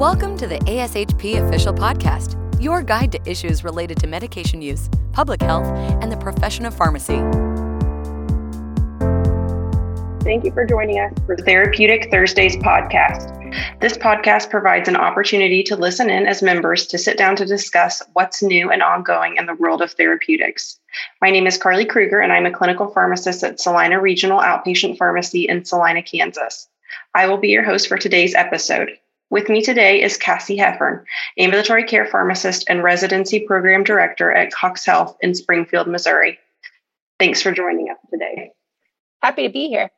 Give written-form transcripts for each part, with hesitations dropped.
Welcome to the ASHP Official Podcast, your guide to issues related to medication use, public health, and the profession of pharmacy. Thank you for joining us for Therapeutic Thursdays podcast. This podcast provides an opportunity to listen in as members to sit down to discuss what's new and ongoing in the world of therapeutics. My name is Carly Krueger, and I'm a clinical pharmacist at Salina Regional Outpatient Pharmacy in Salina, Kansas. I will be your host for today's episode. With me today is Cassie Heffern, ambulatory care pharmacist and residency program director at Cox Health in Springfield, Missouri. Thanks for joining us today. Happy to be here.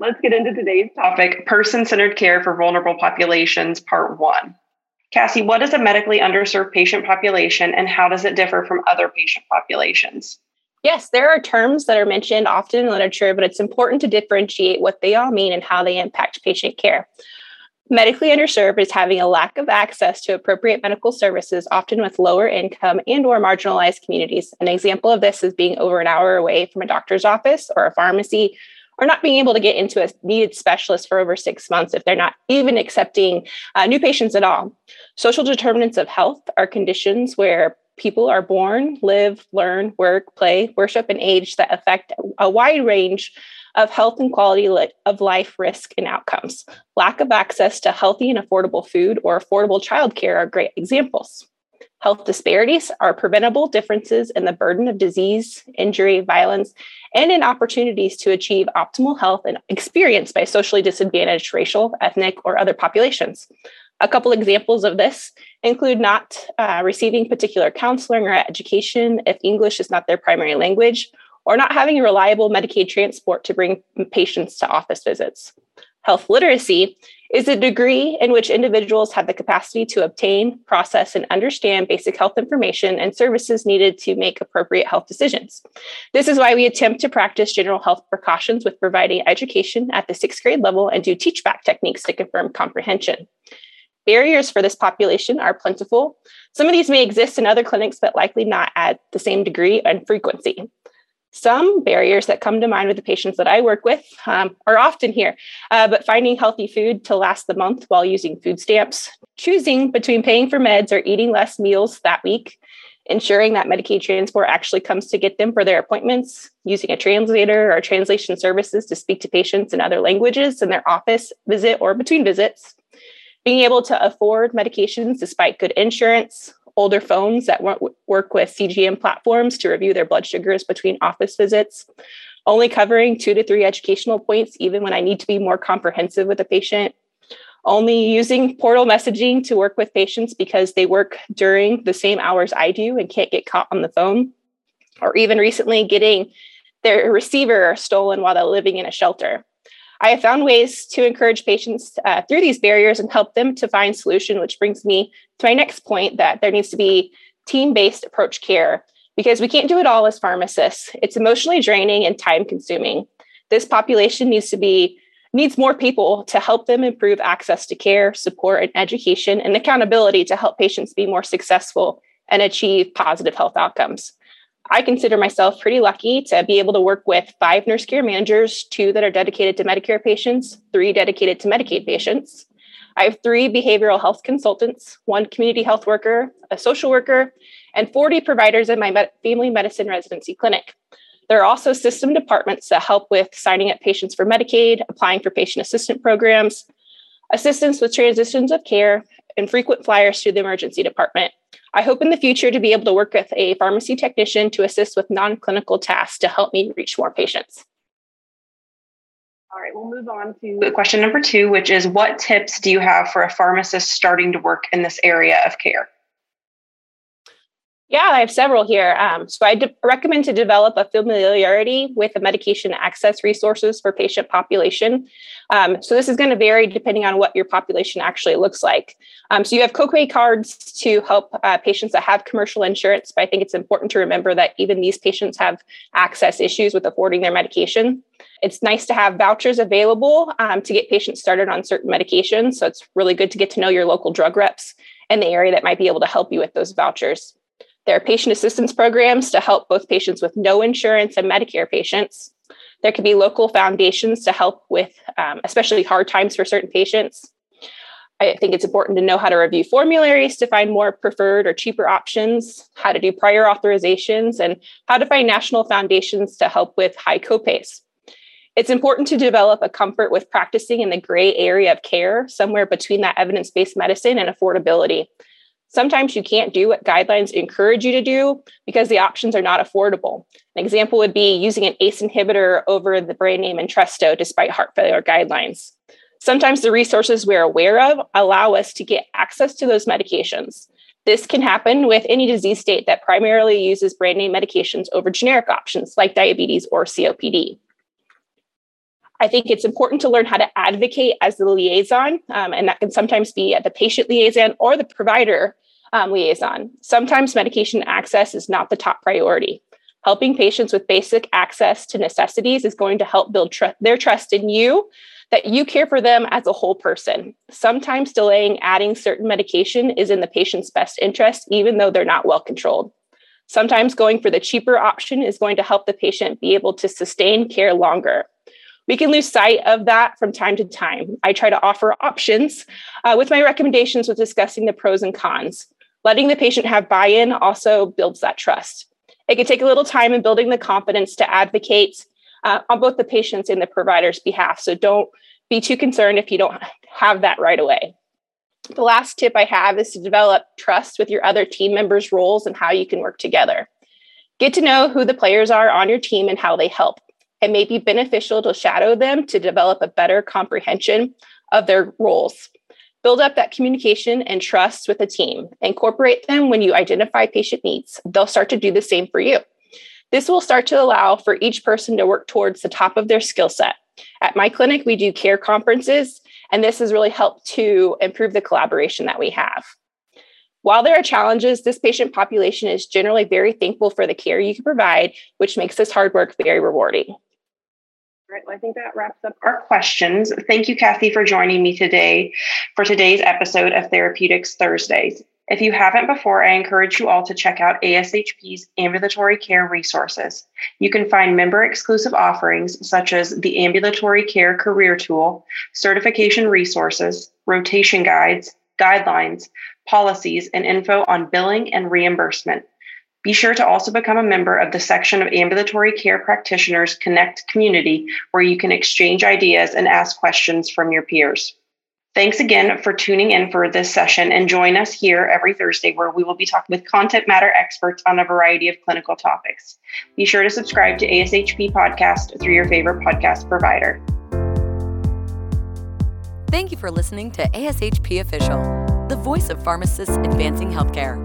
Let's get into today's topic, Person-Centered Care for Vulnerable Populations, Part 1. Cassie, what is a medically underserved patient population, and how does it differ from other patient populations? Yes, there are terms that are mentioned often in literature, but it's important to differentiate what they all mean and how they impact patient care. Medically underserved is having a lack of access to appropriate medical services, often with lower income and or marginalized communities. An example of this is being over an hour away from a doctor's office or a pharmacy, or not being able to get into a needed specialist for over 6 months if they're not even accepting new patients at all. Social determinants of health are conditions where people are born, live, learn, work, play, worship, and age that affect a wide range of health and quality of life risk and outcomes. Lack of access to healthy and affordable food or affordable childcare are great examples. Health disparities are preventable differences in the burden of disease, injury, violence, and in opportunities to achieve optimal health and experience by socially disadvantaged racial, ethnic, or other populations. A couple examples of this include not receiving particular counseling or education if English is not their primary language, or not having a reliable Medicaid transport to bring patients to office visits. Health literacy is a degree in which individuals have the capacity to obtain, process, and understand basic health information and services needed to make appropriate health decisions. This is why we attempt to practice general health precautions with providing education at the sixth grade level and do teach-back techniques to confirm comprehension. Barriers for this population are plentiful. Some of these may exist in other clinics, but likely not at the same degree and frequency. Some barriers that come to mind with the patients that I work with are often here, but finding healthy food to last the month while using food stamps, choosing between paying for meds or eating less meals that week, ensuring that Medicaid transport actually comes to get them for their appointments, using a translator or translation services to speak to patients in other languages in their office visit or between visits, being able to afford medications despite good insurance, older phones that work with CGM platforms to review their blood sugars between office visits, only covering 2 to 3 educational points, even when I need to be more comprehensive with a patient, only using portal messaging to work with patients because they work during the same hours I do and can't get caught on the phone, or even recently getting their receiver stolen while they're living in a shelter. I have found ways to encourage patients through these barriers and help them to find solution, which brings me to my next point, that there needs to be team-based approach care, because we can't do it all as pharmacists. It's emotionally draining and time-consuming. This population needs more people to help them improve access to care, support, and education, and accountability to help patients be more successful and achieve positive health outcomes. I consider myself pretty lucky to be able to work with 5 nurse care managers, 2 that are dedicated to Medicare patients, 3 dedicated to Medicaid patients. I have 3 behavioral health consultants, 1 community health worker, a social worker, and 40 providers in my family medicine residency clinic. There are also system departments that help with signing up patients for Medicaid, applying for patient assistance programs, assistance with transitions of care, and frequent flyers to the emergency department. I hope in the future to be able to work with a pharmacy technician to assist with non-clinical tasks to help me reach more patients. All right, we'll move on to question number 2, which is, what tips do you have for a pharmacist starting to work in this area of care? Yeah, I have several here. So I recommend to develop a familiarity with the medication access resources for patient population. So this is going to vary depending on what your population actually looks like. So you have co-pay cards to help patients that have commercial insurance, but I think it's important to remember that even these patients have access issues with affording their medication. It's nice to have vouchers available to get patients started on certain medications. So it's really good to get to know your local drug reps in the area that might be able to help you with those vouchers. There are patient assistance programs to help both patients with no insurance and Medicare patients. There could be local foundations to help with especially hard times for certain patients. I think it's important to know how to review formularies to find more preferred or cheaper options, how to do prior authorizations, and how to find national foundations to help with high copays. It's important to develop a comfort with practicing in the gray area of care, somewhere between that evidence-based medicine and affordability. Sometimes you can't do what guidelines encourage you to do because the options are not affordable. An example would be using an ACE inhibitor over the brand name Entresto despite heart failure guidelines. Sometimes the resources we're aware of allow us to get access to those medications. This can happen with any disease state that primarily uses brand name medications over generic options like diabetes or COPD. I think it's important to learn how to advocate as the liaison, and that can sometimes be at the patient liaison or the provider liaison. Sometimes medication access is not the top priority. Helping patients with basic access to necessities is going to help build their trust in you, that you care for them as a whole person. Sometimes delaying adding certain medication is in the patient's best interest, even though they're not well controlled. Sometimes going for the cheaper option is going to help the patient be able to sustain care longer. We can lose sight of that from time to time. I try to offer options with my recommendations with discussing the pros and cons. Letting the patient have buy-in also builds that trust. It can take a little time in building the confidence to advocate on both the patient's and the provider's behalf. So don't be too concerned if you don't have that right away. The last tip I have is to develop trust with your other team members' roles and how you can work together. Get to know who the players are on your team and how they help. It may be beneficial to shadow them to develop a better comprehension of their roles. Build up that communication and trust with the team. Incorporate them when you identify patient needs. They'll start to do the same for you. This will start to allow for each person to work towards the top of their skill set. At my clinic, we do care conferences, and this has really helped to improve the collaboration that we have. While there are challenges, this patient population is generally very thankful for the care you can provide, which makes this hard work very rewarding. All right, well, I think that wraps up our questions. Thank you, Cassie, for joining me today for today's episode of Therapeutics Thursdays. If you haven't before, I encourage you all to check out ASHP's ambulatory care resources. You can find member-exclusive offerings such as the Ambulatory Care Career Tool, certification resources, rotation guides, guidelines, policies, and info on billing and reimbursement. Be sure to also become a member of the section of Ambulatory Care Practitioners Connect community, where you can exchange ideas and ask questions from your peers. Thanks again for tuning in for this session, and join us here every Thursday, where we will be talking with content matter experts on a variety of clinical topics. Be sure to subscribe to ASHP Podcast through your favorite podcast provider. Thank you for listening to ASHP Official, the voice of pharmacists advancing healthcare.